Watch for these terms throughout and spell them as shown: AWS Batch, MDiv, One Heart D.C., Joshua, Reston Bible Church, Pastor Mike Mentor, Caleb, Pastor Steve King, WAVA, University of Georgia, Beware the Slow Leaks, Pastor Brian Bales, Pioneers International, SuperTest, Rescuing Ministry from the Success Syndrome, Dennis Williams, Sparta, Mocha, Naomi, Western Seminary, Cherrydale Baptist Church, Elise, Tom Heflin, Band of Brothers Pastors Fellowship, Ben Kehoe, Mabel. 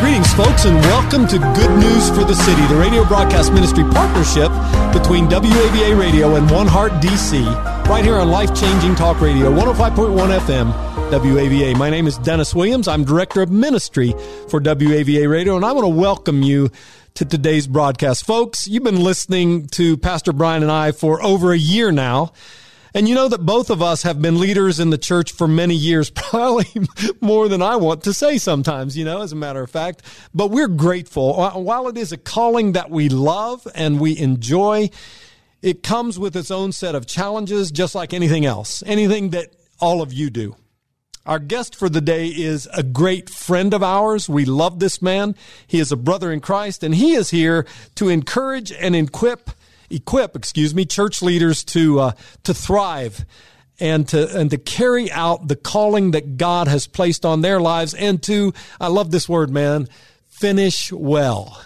Greetings, folks, and welcome to Good News for the City, the radio broadcast ministry partnership between WAVA Radio and One Heart D.C., right here on Life Changing Talk Radio, 105.1 FM, WAVA. My name is Dennis Williams. I'm Director of Ministry for WAVA Radio, and I want to welcome you to today's broadcast. Folks, you've been listening to Pastor Brian and I for over a year now, and you know that both of us have been leaders in the church for many years, probably more than I want to say sometimes, you know, as a matter of fact. But we're grateful. While it is a calling that we love and we enjoy, it comes with its own set of challenges, just like anything else, anything that all of you do. Our guest for the day is a great friend of ours. We love this man. He is a brother in Christ, and he is here to encourage and equip church leaders to thrive and to carry out the calling that God has placed on their lives and to, I love this word, man, finish well.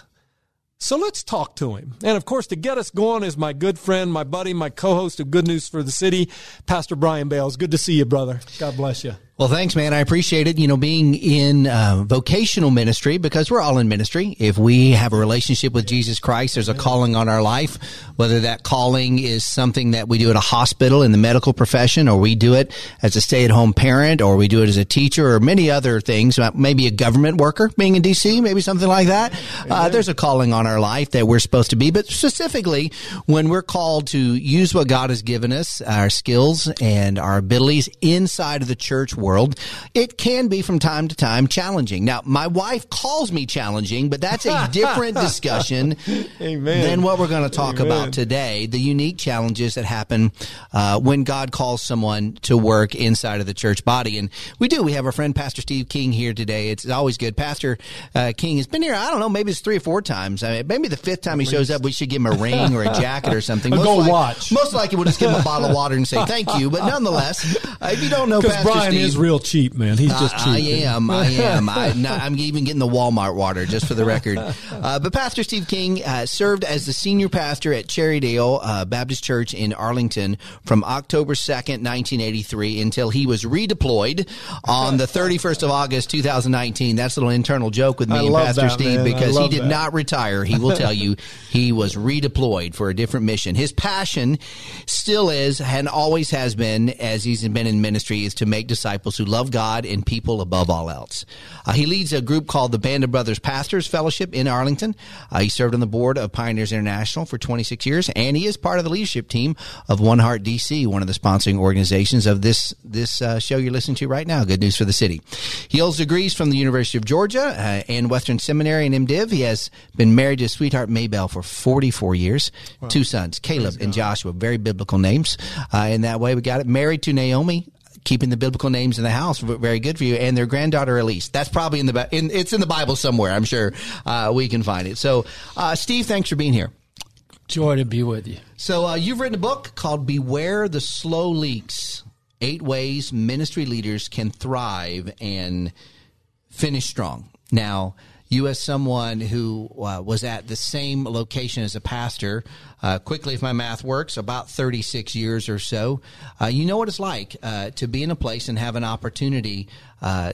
So let's talk to him. And of course, to get us going is my good friend, my buddy, my co-host of Good News for the City, Pastor Brian Bales. Good to see you, brother. God bless you. Well, thanks, man. I appreciate it. You know, being in vocational ministry, because we're all in ministry. If we have a relationship with Jesus Christ, there's a calling on our life, whether that calling is something that we do at a hospital in the medical profession, or we do it as a stay-at-home parent, or we do it as a teacher, or many other things, maybe a government worker being in D.C., maybe something like that. There's a calling on our life that we're supposed to be, but specifically when we're called to use what God has given us, our skills and our abilities inside of the church world. It can be from time to time challenging. Now, my wife calls me challenging, but that's a different discussion than what we're going to talk about today, the unique challenges that happen when God calls someone to work inside of the church body. And we do. We have our friend Pastor Steve King here today. It's always good. Pastor King has been here, I don't know, maybe it's 3 or 4 times. I mean, maybe the 5th time he shows up, we should give him a ring or a jacket or something. Watch. Most likely we'll just give him a bottle of water and say thank you. But nonetheless, if you don't know Pastor Brian Steve, real cheap, man. He's just cheap. I am. I'm even getting the Walmart water, just for the record. But Pastor Steve King served as the senior pastor at Cherrydale Baptist Church in Arlington from October 2nd, 1983, until he was redeployed on the 31st of August, 2019. That's a little internal joke with me and Pastor Steve, because he did not retire. He will tell you he was redeployed for a different mission. His passion still is, and always has been, as he's been in ministry, is to make disciples who love God and people above all else. He leads a group called the Band of Brothers Pastors Fellowship in Arlington. He served on the board of Pioneers International for 26 years, and he is part of the leadership team of One Heart D.C., one of the sponsoring organizations of this show you're listening to right now, Good News for the City. He holds degrees from the University of Georgia and Western Seminary and MDiv. He has been married to his sweetheart, Mabel, for 44 years. Wow. 2 sons, Caleb and Joshua, very biblical names. In that way, we got it. Married to Naomi, keeping the biblical names in the house, very good for you, and their granddaughter Elise. That's probably it's in the Bible somewhere, I'm sure we can find it. So, Steve, thanks for being here. Joy to be with you. So, you've written a book called Beware the Slow Leaks, 8 Ways Ministry Leaders Can Thrive and Finish Strong. Now, you as someone who was at the same location as a pastor, quickly if my math works, about 36 years or so, you know what it's like to be in a place and have an opportunity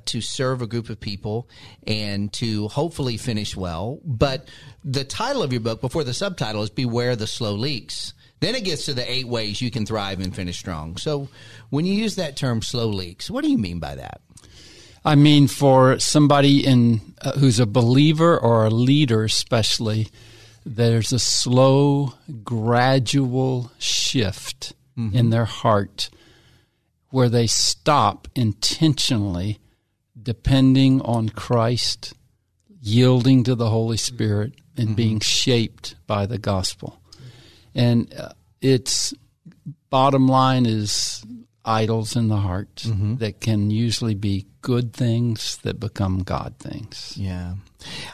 to serve a group of people and to hopefully finish well. But the title of your book, before the subtitle, is Beware the Slow Leaks. Then it gets to the 8 ways you can thrive and finish strong. So when you use that term slow leaks, what do you mean by that? I mean, for somebody who's a believer or a leader especially, there's a slow, gradual shift in their heart where they stop intentionally depending on Christ, yielding to the Holy Spirit, and being shaped by the gospel. And its bottom line is idols in the heart mm-hmm. that can usually be good things that become God things. Yeah.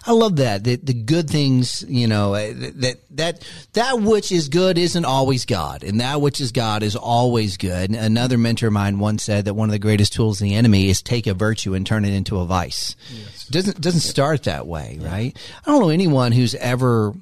I love that. The good things, you know, that which is good isn't always God, and that which is God is always good. Another mentor of mine once said that one of the greatest tools of the enemy is take a virtue and turn it into a vice. Yes. Doesn't start that way, right? Yeah. I don't know anyone who's ever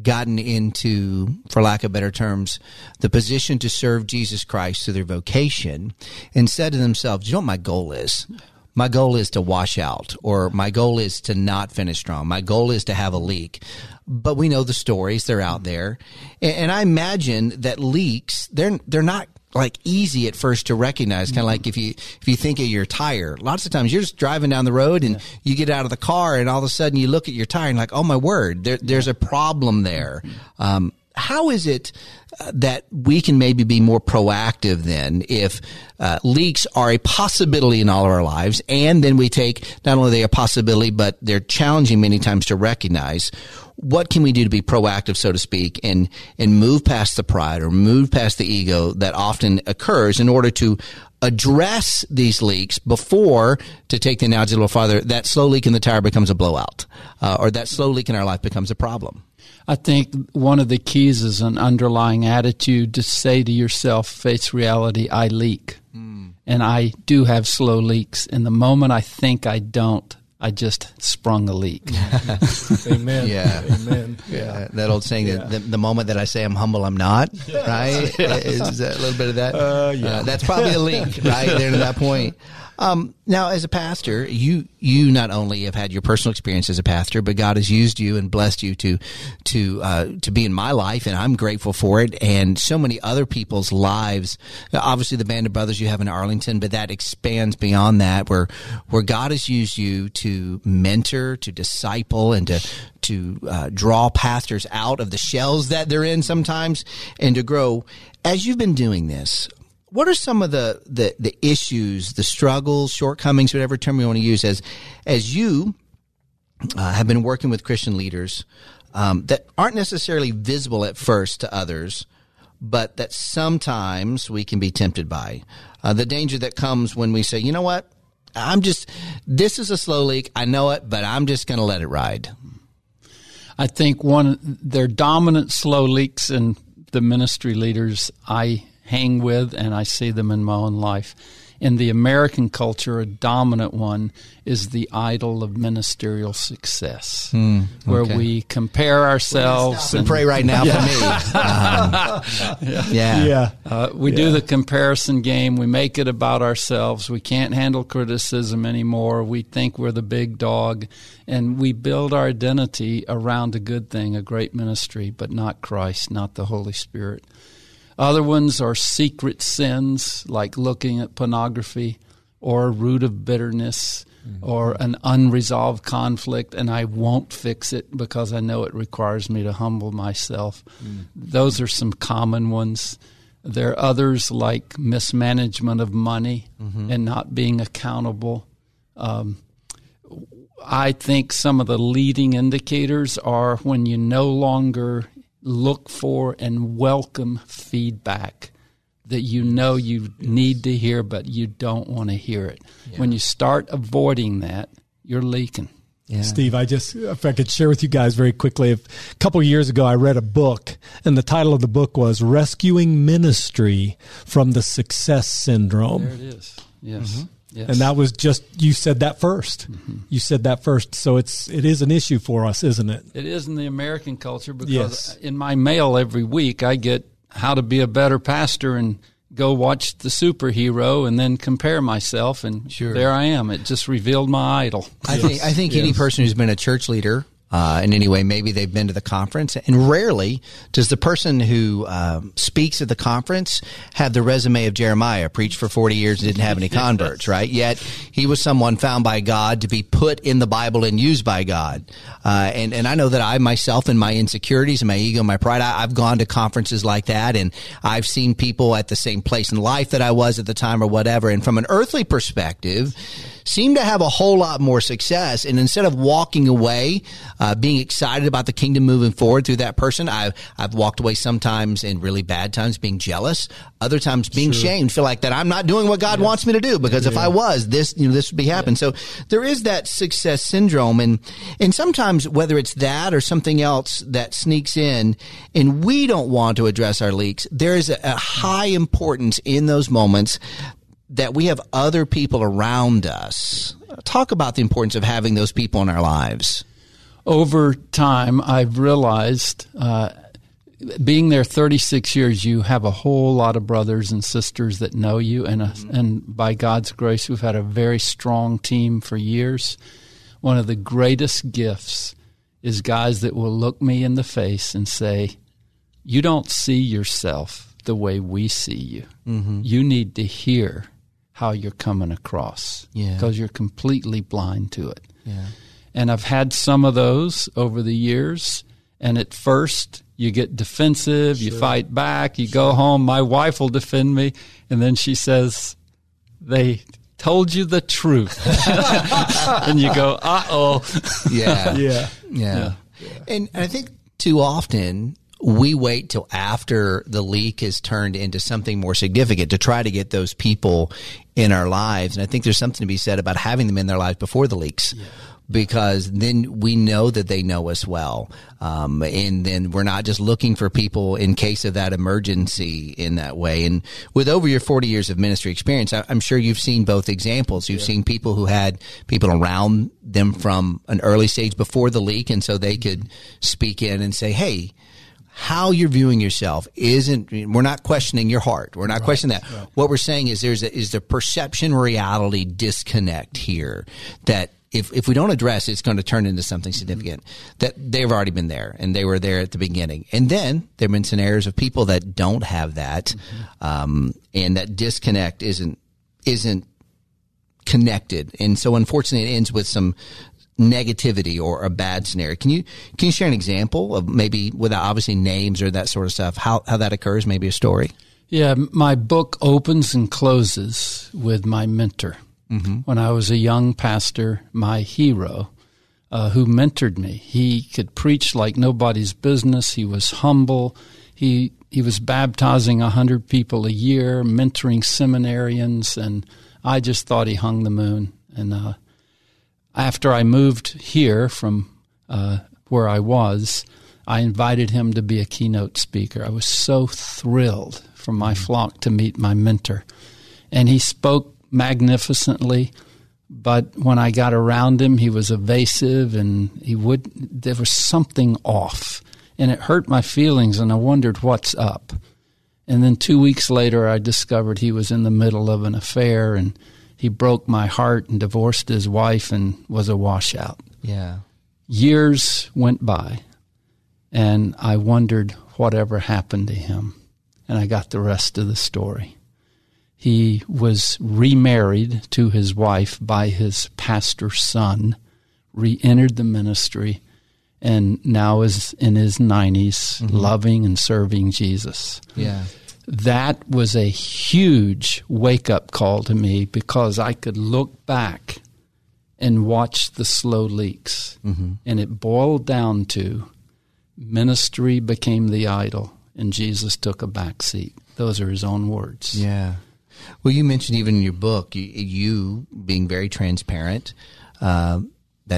gotten into, for lack of better terms, the position to serve Jesus Christ through their vocation and said to themselves, you know what my goal is? My goal is to wash out, or my goal is to not finish strong. My goal is to have a leak. But we know the stories. They're out there. And I imagine that leaks, they're not like easy at first to recognize, kind of like if you think of your tire. Lots of times you're just driving down the road and you get out of the car and all of a sudden you look at your tire and like, oh my word, there's a problem there. How is it that we can maybe be more proactive then if leaks are a possibility in all of our lives, and then we take, not only are they a possibility, but they're challenging many times to recognize? What can we do to be proactive, so to speak, and move past the pride or move past the ego that often occurs in order to address these leaks before, to take the analogy a little farther, that slow leak in the tire becomes a blowout, or that slow leak in our life becomes a problem? I think one of the keys is an underlying attitude to say to yourself, face reality, I leak. Mm. And I do have slow leaks. And the moment I think I don't, I just sprung a leak. Amen. Yeah. Amen. Yeah. That old saying, that the moment that I say I'm humble, I'm not, right? Is that a little bit of that? That's probably a leak right there to that point. Now, as a pastor, you not only have had your personal experience as a pastor, but God has used you and blessed you to be in my life, and I'm grateful for it, and so many other people's lives. Now, obviously, the Band of Brothers you have in Arlington, but that expands beyond that, where God has used you to mentor, to disciple, and to draw pastors out of the shells that they're in sometimes, and to grow. As you've been doing this, what are some of the issues, the struggles, shortcomings, whatever term you want to use, as you have been working with Christian leaders that aren't necessarily visible at first to others, but that sometimes we can be tempted by? The danger that comes when we say, you know what, this is a slow leak, I know it, but I'm just going to let it ride. I think their dominant slow leaks in the ministry leaders I hang with, and I see them in my own life. In the American culture, a dominant one is the idol of ministerial success, where we compare ourselves. And pray right now for me. We do the comparison game. We make it about ourselves. We can't handle criticism anymore. We think we're the big dog, and we build our identity around a good thing, a great ministry, but not Christ, not the Holy Spirit. Other ones are secret sins, like looking at pornography, or a root of bitterness, or an unresolved conflict, and I won't fix it because I know it requires me to humble myself. Those are some common ones. There are others like mismanagement of money and not being accountable. I think some of the leading indicators are when you no longer look for and welcome feedback that you know you need to hear, but you don't want to hear it. Yeah. When you start avoiding that, you're leaking. Yeah. Steve, if I could share with you guys very quickly, a couple of years ago I read a book, and the title of the book was Rescuing Ministry from the Success Syndrome. There it is. Yes. Mm-hmm. Yes. And that was just, you said that first. Mm-hmm. You said that first. So it is an issue for us, isn't it? It is in the American culture, because in my mail every week I get how to be a better pastor and go watch the superhero and then compare myself, and there I am. It just revealed my idol. I think any person who's been a church leader in any way, maybe they've been to the conference, and rarely does the person who speaks at the conference have the resume of Jeremiah, preached for 40 years and didn't have any converts, right? Yet he was someone found by God to be put in the Bible and used by God. And I know that I myself, in my insecurities and my ego and my pride, I've gone to conferences like that, and I've seen people at the same place in life that I was at the time or whatever, and from an earthly perspective, seem to have a whole lot more success, and instead of walking away being excited about the kingdom moving forward through that person. I've walked away sometimes in really bad times being jealous, other times being shamed, feel like that I'm not doing what God wants me to do, because if I was, this would be happening. Yeah. So there is that success syndrome, and sometimes whether it's that or something else that sneaks in, and we don't want to address our leaks, there is a high importance in those moments that we have other people around us. Talk about the importance of having those people in our lives. Over time, I've realized, being there 36 years, you have a whole lot of brothers and sisters that know you, and by God's grace, we've had a very strong team for years. One of the greatest gifts is guys that will look me in the face and say, "You don't see yourself the way we see you. Mm-hmm. You need to hear how you're coming across, because you're completely blind to it." Yeah. And I've had some of those over the years, and at first you get defensive, you fight back, you go home. My wife will defend me, and then she says, "They told you the truth." And you go, uh-oh. Yeah. And I think too often we wait till after the leak has turned into something more significant to try to get those people in our lives. And I think there's something to be said about having them in their lives before the leaks. Yeah. Because then we know that they know us well. And then we're not just looking for people in case of that emergency in that way. And with over your 40 years of ministry experience, I'm sure you've seen both examples. You've seen people who had people around them from an early stage before the leak, and so they could speak in and say, "Hey, how you're viewing yourself isn't, we're not questioning your heart. We're not questioning that. Right. What we're saying is there's a perception reality disconnect here that, if we don't address it, it's going to turn into something significant." Mm-hmm. That they've already been there, and they were there at the beginning. And then there have been scenarios of people that don't have that, and that disconnect isn't connected. And so unfortunately it ends with some negativity or a bad scenario. Can you share an example of, maybe without obviously names or that sort of stuff, how that occurs, maybe a story? Yeah, my book opens and closes with my mentor. Mm-hmm. When I was a young pastor, my hero, who mentored me, he could preach like nobody's business. He was humble. He was baptizing 100 people a year, mentoring seminarians, and I just thought he hung the moon. And after I moved here from where I was, I invited him to be a keynote speaker. I was so thrilled from my flock to meet my mentor, and he spoke magnificently, but when I got around him, he was evasive, and there was something off, and it hurt my feelings, and I wondered what's up. And then 2 weeks later, I discovered he was in the middle of an affair, and he broke my heart and divorced his wife and was a washout. Yeah. Years went by, and I wondered whatever happened to him, and I got the rest of the story. He was remarried to his wife by his pastor's son, re-entered the ministry, and now is in his 90s, loving and serving Jesus. Yeah. That was a huge wake-up call to me, because I could look back and watch the slow leaks, and it boiled down to ministry became the idol, and Jesus took a back seat. Those are his own words. Yeah. Well, you mentioned even in your book, you being very transparent, that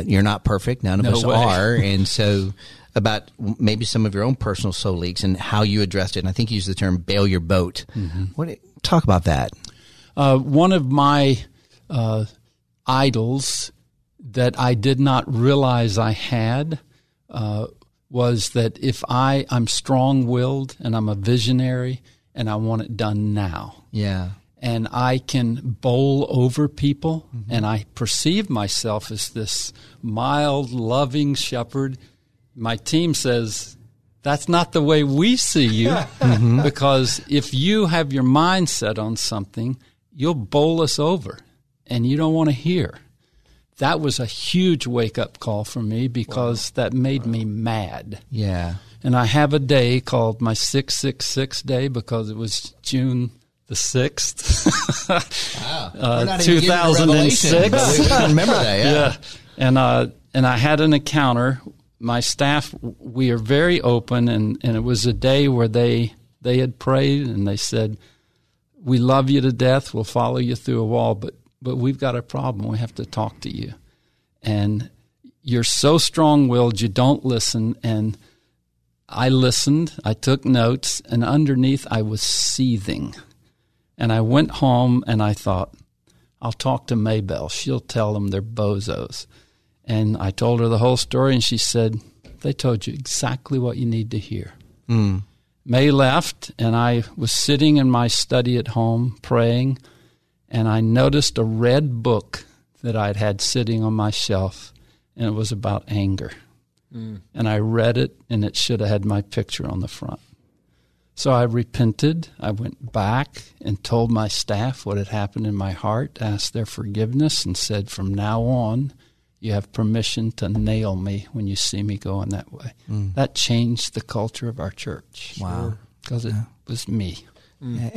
you're not perfect. None of us are. And so about maybe some of your own personal soul leaks and how you addressed it. And I think you used the term bail your boat. Mm-hmm. Talk about that. One of my idols that I did not realize I had was that if I'm strong-willed and I'm a visionary and I want it done now. Yeah. And I can bowl over people, and I perceive myself as this mild, loving shepherd. My team says, that's not the way we see you, because if you have your mind set on something, you'll bowl us over, and you don't want to hear. That was a huge wake-up call for me, because that made me mad. Yeah. And I have a day called my 666 day, because it was June the 6th, 2006. Remember that, yeah. And I had an encounter my staff, we are very open, and it was a day where they had prayed, and they said, we love you to death, we'll follow you through a wall, but we've got a problem, we have to talk to you. And you're so strong-willed, you don't listen, and I listened, I took notes, and underneath I was seething. And I went home, and I thought, I'll talk to Mabel, she'll tell them they're bozos. And I told her the whole story, and she said, they told you exactly what you need to hear. Mm. May left, and I was sitting in my study at home praying, and I noticed a red book that I'd had sitting on my shelf, and it was about anger. Mm. And I read it, and it should have had my picture on the front. So I repented. I went back and told my staff what had happened in my heart, asked their forgiveness, and said, from now on, you have permission to nail me when you see me going that way. Mm. That changed the culture of our church. Wow. Because it was me. Mm.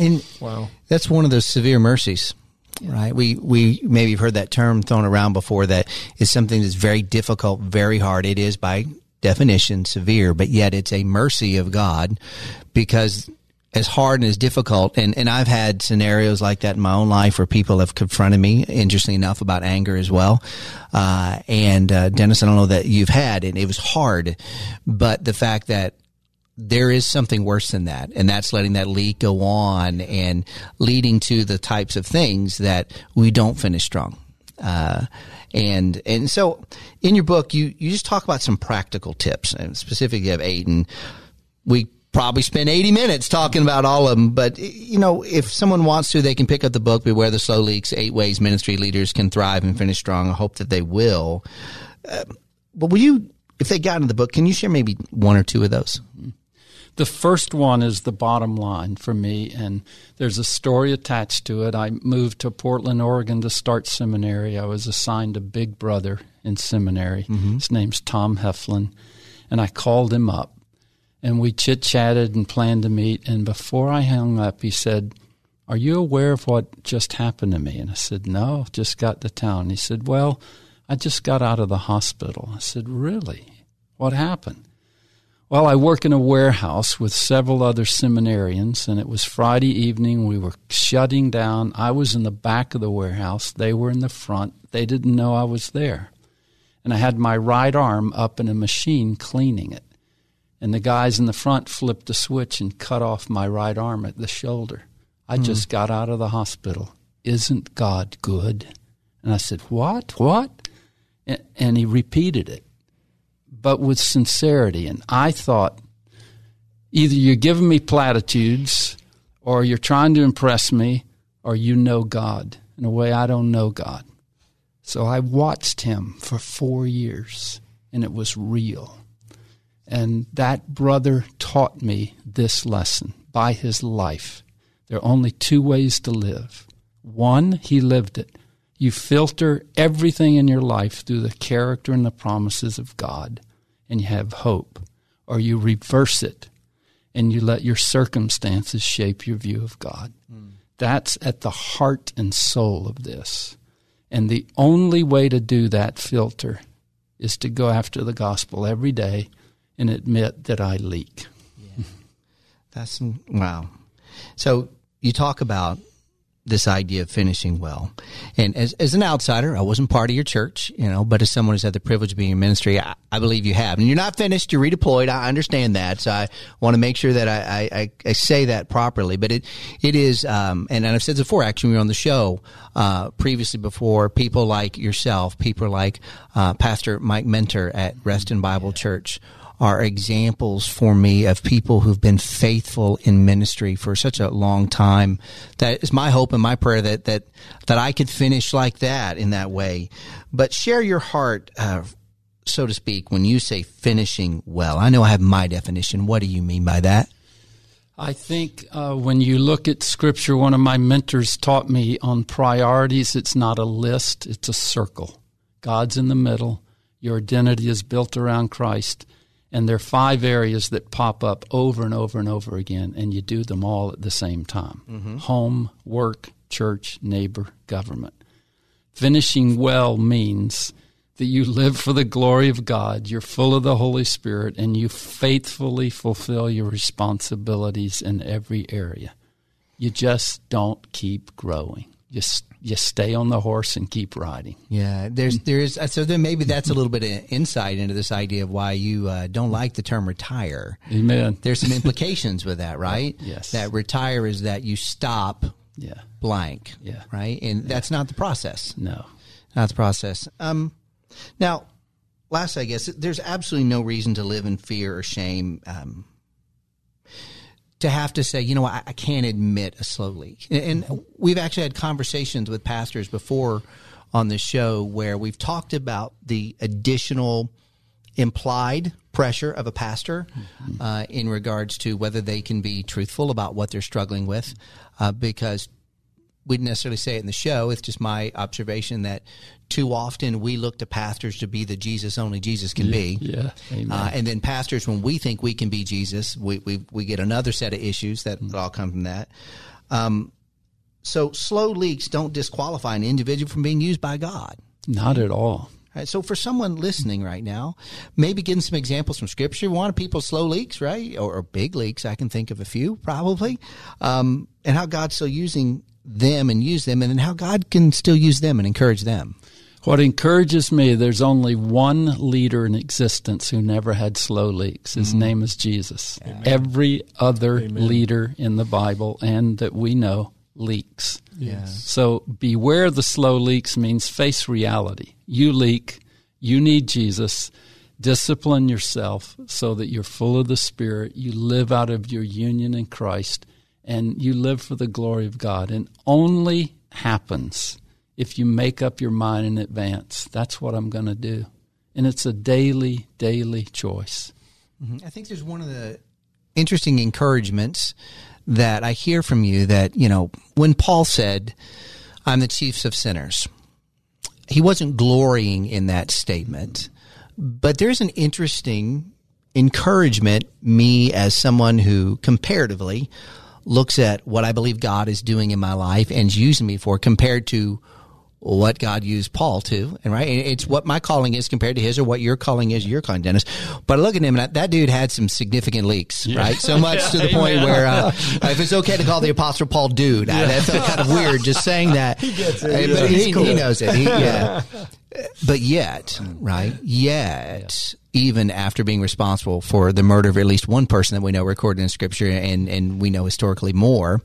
And that's one of those severe mercies, right? We maybe have heard that term thrown around before, that is something that's very difficult, very hard. It is by definition severe, but yet it's a mercy of God, because as hard and as difficult, and I've had scenarios like that in my own life where people have confronted me, interestingly enough, about anger as well. And Dennis, I don't know that you've had, and it was hard, but the fact that there is something worse than that, and that's letting that leak go on and leading to the types of things that we don't finish strong. And so in your book, you just talk about some practical tips, and specifically of 8, and we probably spend 80 minutes talking about all of them, but you know, if someone wants to, they can pick up the book, Beware the Slow Leaks, 8 Ways Ministry Leaders Can Thrive and Finish Strong. I hope that they will. But will you, if they got into the book, can you share maybe one or two of those? The first one is the bottom line for me, and there's a story attached to it. I moved to Portland, Oregon to start seminary. I was assigned a big brother in seminary. Mm-hmm. His name's Tom Heflin, and I called him up. And we chit-chatted and planned to meet, and before I hung up, he said, are you aware of what just happened to me? And I said, no, just got to town. He said, well, I just got out of the hospital. I said, really? What happened? Well, I work in a warehouse with several other seminarians, and it was Friday evening. We were shutting down. I was in the back of the warehouse. They were in the front. They didn't know I was there. And I had my right arm up in a machine cleaning it. And the guys in the front flipped the switch and cut off my right arm at the shoulder. I just got out of the hospital. Isn't God good? And I said, what? And he repeated it, but with sincerity. And I thought, either you're giving me platitudes, or you're trying to impress me, or you know God. In a way, I don't know God. So I watched him for 4 years, and it was real. And that brother taught me this lesson by his life. There are only 2 ways to live. 1, he lived it. You filter everything in your life through the character and the promises of God, and you have hope. Or you reverse it, and you let your circumstances shape your view of God. Mm. That's at the heart and soul of this. And the only way to do that filter is to go after the gospel every day and admit that I leak. Yeah. That's wow. So you talk about this idea of finishing well. And as an outsider, I wasn't part of your church, you know, but as someone who's had the privilege of being in ministry, I believe you have. And you're not finished, you're redeployed. I understand that. So I want to make sure that I say that properly. But it is, and I've said this before, actually, we were on the show previously before, people like yourself, people like Pastor Mike Mentor at Reston Bible Church are examples for me of people who've been faithful in ministry for such a long time. That is my hope and my prayer, that I could finish like that, in that way. But share your heart, so to speak, when you say finishing well. I know I have my definition. What do you mean by that? I think when you look at Scripture, one of my mentors taught me on priorities, it's not a list, it's a circle. God's in the middle. Your identity is built around Christ. And there are 5 areas that pop up over and over and over again, and you do them all at the same time. Mm-hmm. Home, work, church, neighbor, government. Finishing well means that you live for the glory of God, you're full of the Holy Spirit, and you faithfully fulfill your responsibilities in every area. You just don't keep growing. Just stay on the horse and keep riding. Yeah, there is. So then maybe that's a little bit of insight into this idea of why you don't like the term retire. Amen. There's some implications with that, right? Yes. That retire is that you stop. Yeah. Blank. Yeah. Right? And that's not the process. No. Not the process. Now, last, I guess, there's absolutely no reason to live in fear or shame, to have to say, you know, I can't admit a slow leak. And we've actually had conversations with pastors before on this show where we've talked about the additional implied pressure of a pastor in regards to whether they can be truthful about what they're struggling with, because we didn't necessarily say it in the show. It's just my observation that too often we look to pastors to be the Jesus only Jesus can be. Yeah, amen. And then pastors, when we think we can be Jesus, we get another set of issues that all come from that. So slow leaks don't disqualify an individual from being used by God. Not at all. Right, so for someone listening right now, maybe getting some examples from Scripture. One of people's slow leaks, right, or big leaks. I can think of a few probably, and how God's still using them and use them, and then how God can still use them and encourage them. What encourages me, there's only one leader in existence who never had slow leaks. His name is Jesus. Amen. Every other leader in the Bible and that we know leaks. Yes. So beware the slow leaks means face reality. You leak. You need Jesus. Discipline yourself so that you're full of the Spirit. You live out of your union in Christ, and you live for the glory of God. And only happens if you make up your mind in advance. That's what I'm going to do. And it's a daily, daily choice. Mm-hmm. I think there's one of the interesting encouragements that I hear from you that, you know, when Paul said, I'm the chief of sinners, he wasn't glorying in that statement. But there's an interesting encouragement, me as someone who comparatively looks at what I believe God is doing in my life and is using me for compared to what God used Paul to, and right, it's what my calling is compared to his, or what your calling is, your calling, Dennis. But I look at him, and that dude had some significant leaks, right? So much to the point where if it's okay to call the Apostle Paul dude, that's kind of weird just saying that. He gets it, but he knows it. But yet, right? Even after being responsible for the murder of at least one person that we know recorded in Scripture, and we know historically more,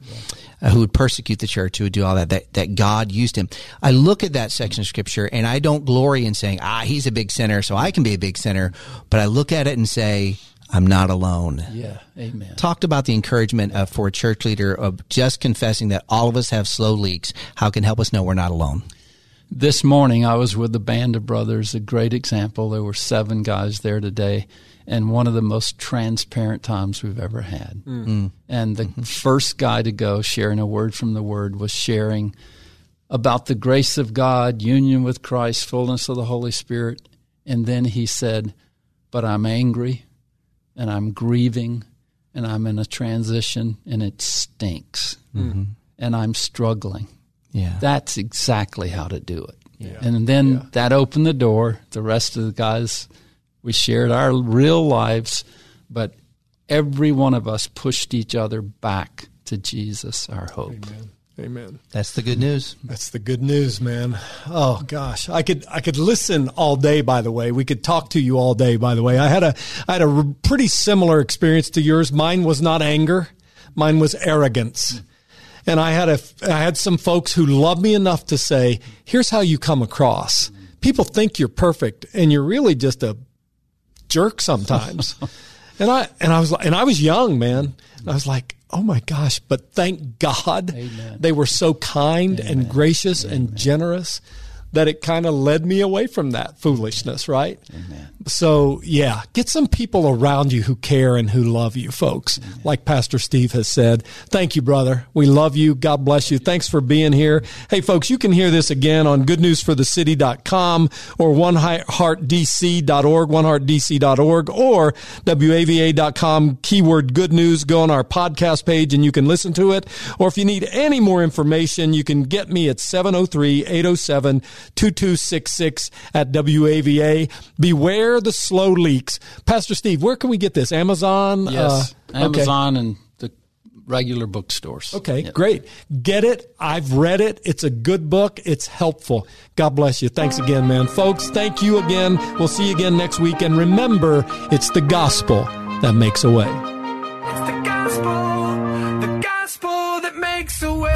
who would persecute the church, who would do all that God used him. I look at that section of Scripture, and I don't glory in saying, he's a big sinner, so I can be a big sinner. But I look at it and say, I'm not alone. Yeah, amen. Talked about the encouragement for a church leader of just confessing that all of us have slow leaks. How can help us know we're not alone? This morning, I was with the Band of Brothers, a great example. There were 7 guys there today, and one of the most transparent times we've ever had. Mm-hmm. And the first guy to go, sharing a word from the Word, was sharing about the grace of God, union with Christ, fullness of the Holy Spirit. And then he said, but I'm angry, and I'm grieving, and I'm in a transition, and it stinks, and I'm struggling. Yeah. That's exactly how to do it. Yeah. And then that opened the door. The rest of the guys, we shared our real lives, but every one of us pushed each other back to Jesus, our hope. Amen. Amen. That's the good news. That's the good news, man. Oh gosh, I could listen all day. By the way, we could talk to you all day. By the way, I had a pretty similar experience to yours. Mine was not anger. Mine was arrogance. Mm-hmm. And I had some folks who loved me enough to say, here's how you come across. People think you're perfect, and you're really just a jerk sometimes. and I was young, man. And I was like, oh my gosh, but thank God they were so kind and gracious and generous that it kind of led me away from that foolishness, right? Amen. So, get some people around you who care and who love you, folks. Amen. Like Pastor Steve has said, thank you, brother. We love you. God bless you. Thanks for being here. Hey, folks, you can hear this again on goodnewsforthecity.com or oneheartdc.org, oneheartdc.org, or wava.com, keyword good news. Go on our podcast page and you can listen to it. Or if you need any more information, you can get me at 703-807- 2266 at WAVA. Beware the Slow Leaks. Pastor Steve, where can we get this? Amazon? Yes, Amazon and the regular bookstores. Okay, yep. Great. Get it. I've read it. It's a good book. It's helpful. God bless you. Thanks again, man. Folks, thank you again. We'll see you again next week. And remember, it's the gospel that makes a way. It's the gospel that makes a way.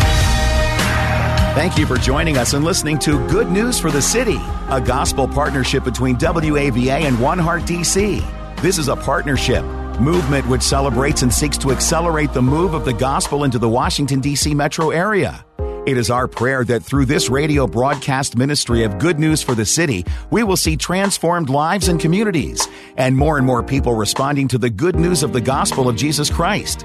Thank you for joining us and listening to Good News for the City, a gospel partnership between WAVA and One Heart D.C. This is a partnership movement which celebrates and seeks to accelerate the move of the gospel into the Washington, D.C. metro area. It is our prayer that through this radio broadcast ministry of Good News for the City, we will see transformed lives and communities, and more people responding to the good news of the gospel of Jesus Christ.